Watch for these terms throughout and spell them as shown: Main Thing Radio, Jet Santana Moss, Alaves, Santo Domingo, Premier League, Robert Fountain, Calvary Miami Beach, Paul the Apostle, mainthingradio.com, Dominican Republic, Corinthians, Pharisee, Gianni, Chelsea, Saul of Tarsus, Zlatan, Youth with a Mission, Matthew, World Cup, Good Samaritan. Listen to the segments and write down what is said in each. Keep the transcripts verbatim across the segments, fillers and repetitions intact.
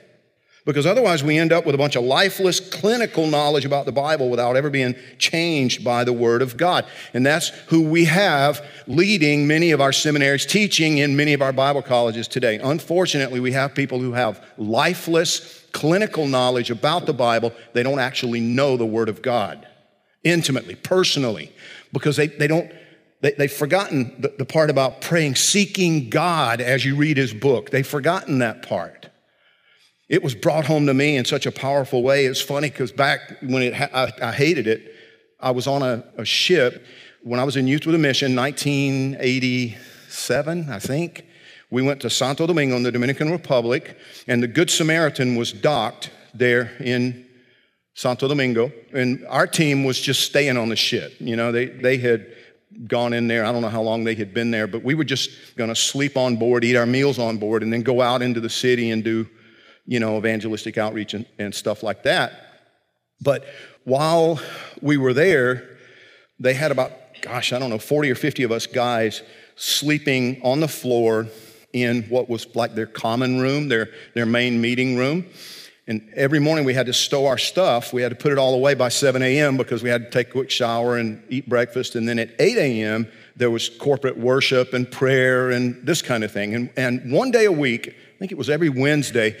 Because otherwise we end up with a bunch of lifeless clinical knowledge about the Bible without ever being changed by the Word of God. And that's who we have leading many of our seminaries, teaching in many of our Bible colleges today. Unfortunately, we have people who have lifeless clinical knowledge about the Bible. They don't actually know the Word of God intimately, personally, because they, they don't They, they've forgotten the, the part about praying, seeking God as you read his book. They've forgotten that part. It was brought home to me in such a powerful way. It's funny because back when it ha- I, I hated it, I was on a, a ship when I was in Youth with a Mission, nineteen eighty-seven, I think. We went to Santo Domingo in the Dominican Republic, and the Good Samaritan was docked there in Santo Domingo, and our team was just staying on the ship. You know, they they had gone in there. I don't know how long they had been there, but we were just going to sleep on board, eat our meals on board, and then go out into the city and do, you know, evangelistic outreach and, and stuff like that. But while we were there, they had about, gosh, I don't know, forty or fifty of us guys sleeping on the floor in what was like their common room, their, their main meeting room. And every morning we had to stow our stuff. We had to put it all away by seven a.m. because we had to take a quick shower and eat breakfast. And then at eight a.m., there was corporate worship and prayer and this kind of thing. And, and one day a week, I think it was every Wednesday,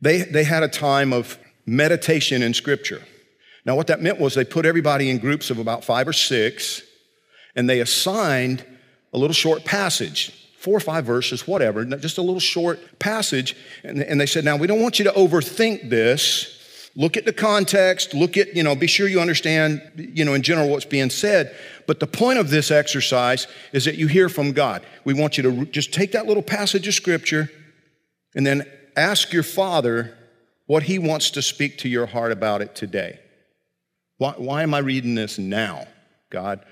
they, they had a time of meditation in Scripture. Now, what that meant was they put everybody in groups of about five or six, and they assigned a little short passage, four or five verses, whatever, just a little short passage. And they said, now, we don't want you to overthink this. Look at the context. Look at, you know, be sure you understand, you know, in general what's being said. But the point of this exercise is that you hear from God. We want you to just take that little passage of Scripture and then ask your Father what He wants to speak to your heart about it today. Why, why am I reading this now, God?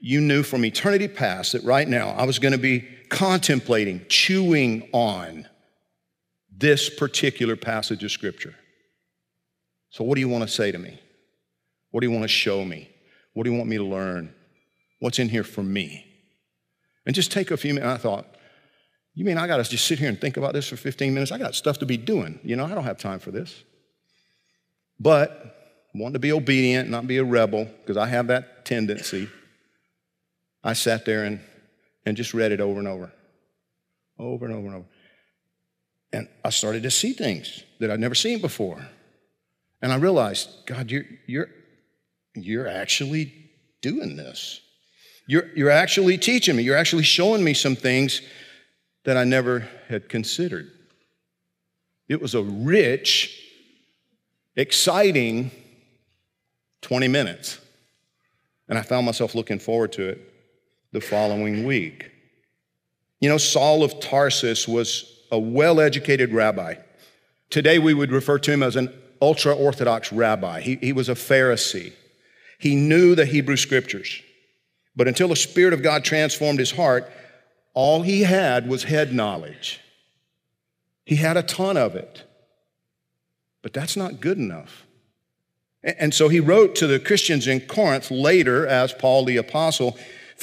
You knew from eternity past that right now I was going to be contemplating, chewing on this particular passage of Scripture. So what do you want to say to me? What do you want to show me? What do you want me to learn? What's in here for me? And just take a few minutes. I thought, you mean I got to just sit here and think about this for fifteen minutes? I got stuff to be doing. You know, I don't have time for this. But I wanted to be obedient, not be a rebel, because I have that tendency. I sat there and And just read it over and over, over and over and over. And I started to see things that I'd never seen before. And I realized, God, you're, you're, you're actually doing this. You're, you're actually teaching me. You're actually showing me some things that I never had considered. It was a rich, exciting twenty minutes. And I found myself looking forward to it the following week. You know, Saul of Tarsus was a well-educated rabbi. Today we would refer to him as an ultra-Orthodox rabbi. He, he was a Pharisee. He knew the Hebrew Scriptures. But until the Spirit of God transformed his heart, all he had was head knowledge. He had a ton of it. But that's not good enough. And, and so he wrote to the Christians in Corinth later as Paul the Apostle.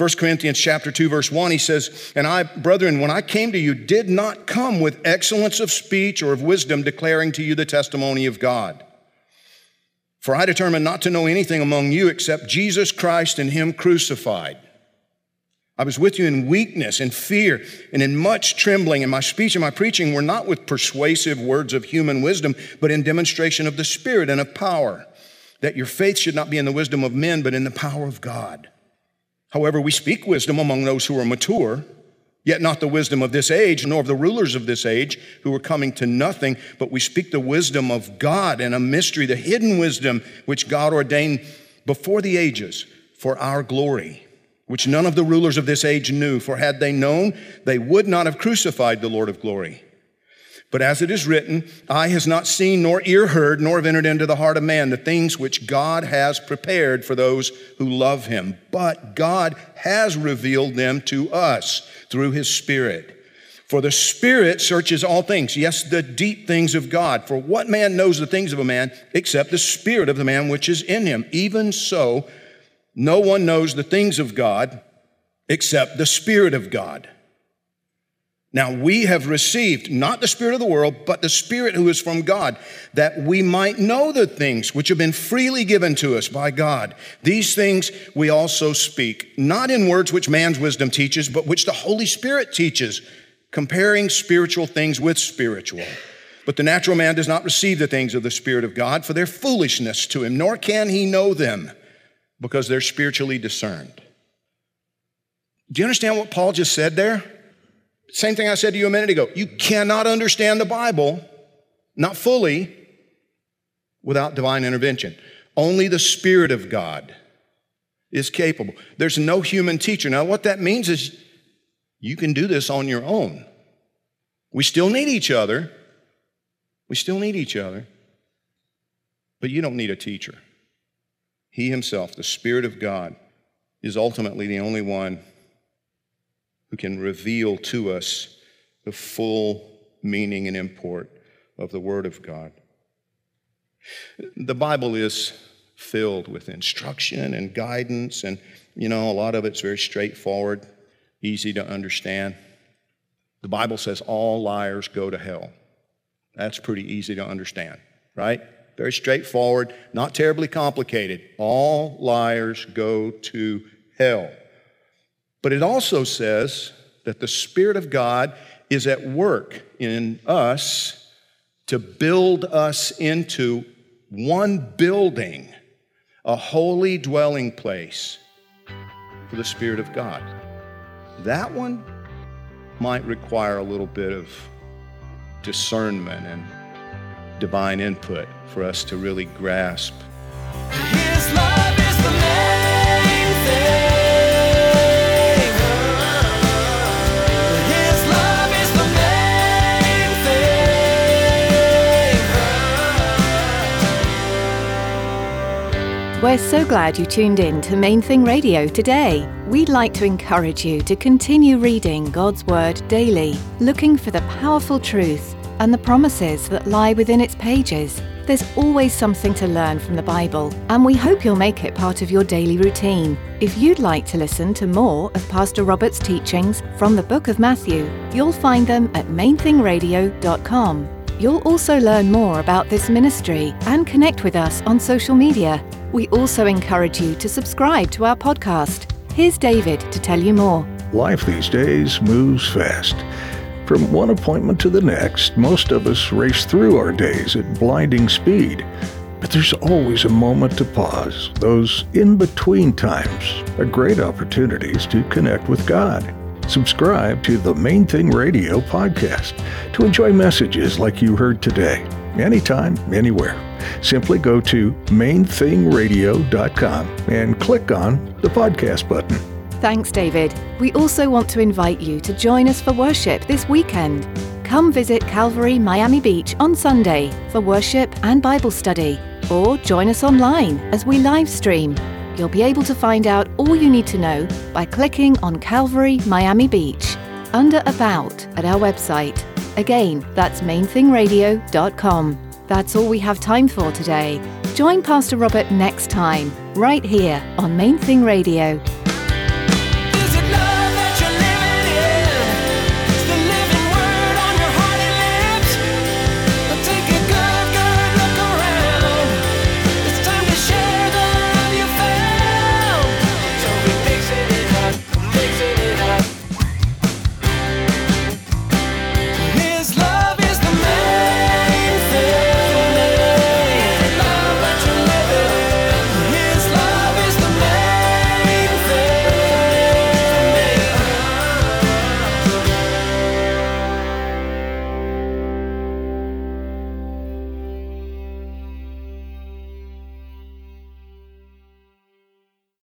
First Corinthians chapter two, verse one, he says, and I, brethren, when I came to you, did not come with excellence of speech or of wisdom, declaring to you the testimony of God. For I determined not to know anything among you except Jesus Christ and Him crucified. I was with you in weakness and fear and in much trembling, and my speech and my preaching were not with persuasive words of human wisdom, but in demonstration of the Spirit and of power, that your faith should not be in the wisdom of men, but in the power of God. However, we speak wisdom among those who are mature, yet not the wisdom of this age, nor of the rulers of this age who are coming to nothing, but we speak the wisdom of God and a mystery, the hidden wisdom which God ordained before the ages for our glory, which none of the rulers of this age knew. For had they known, they would not have crucified the Lord of glory. But as it is written, eye has not seen, nor ear heard, nor have entered into the heart of man the things which God has prepared for those who love Him. But God has revealed them to us through His Spirit. For the Spirit searches all things, yes, the deep things of God. For what man knows the things of a man except the spirit of the man which is in him? Even so, no one knows the things of God except the Spirit of God. Now we have received not the spirit of the world, but the Spirit who is from God, that we might know the things which have been freely given to us by God. These things we also speak, not in words which man's wisdom teaches, but which the Holy Spirit teaches, comparing spiritual things with spiritual. But the natural man does not receive the things of the Spirit of God, for they're foolishness to him, nor can he know them, because they're spiritually discerned. Do you understand what Paul just said there? Same thing I said to you a minute ago. You cannot understand the Bible, not fully, without divine intervention. Only the Spirit of God is capable. There's no human teacher. Now, what that means is you can do this on your own. We still need each other. We still need each other. But you don't need a teacher. He Himself, the Spirit of God, is ultimately the only one who can reveal to us the full meaning and import of the Word of God. The Bible is filled with instruction and guidance, and, you know, a lot of it's very straightforward, easy to understand. The Bible says all liars go to hell. That's pretty easy to understand. right? Very straightforward, not terribly complicated. All liars go to hell. But it also says that the Spirit of God is at work in us to build us into one building, a holy dwelling place for the Spirit of God. That one might require a little bit of discernment and divine input for us to really grasp. His love is the main thing. His love is the main thing. We're so glad you tuned in to Main Thing Radio today. We'd like to encourage you to continue reading God's Word daily, looking for the powerful truth and the promises that lie within its pages. There's always something to learn from the Bible, and we hope you'll make it part of your daily routine. If you'd like to listen to more of Pastor Robert's teachings from the book of Matthew, you'll find them at main thing radio dot com. You'll also learn more about this ministry and connect with us on social media. We also encourage you to subscribe to our podcast. Here's David to tell you more. Life these days moves fast. From one appointment to the next, most of us race through our days at blinding speed. But there's always a moment to pause. Those in-between times are great opportunities to connect with God. Subscribe to the Main Thing Radio podcast to enjoy messages like you heard today, anytime, anywhere. Simply go to main thing radio dot com and click on the podcast button. Thanks, David. We also want to invite you to join us for worship this weekend. Come visit Calvary Miami Beach on Sunday for worship and Bible study, or join us online as we live stream. You'll be able to find out all you need to know by clicking on Calvary Miami Beach under About at our website. Again, that's main thing radio dot com. That's all we have time for today. Join Pastor Robert next time, right here on Main Thing Radio.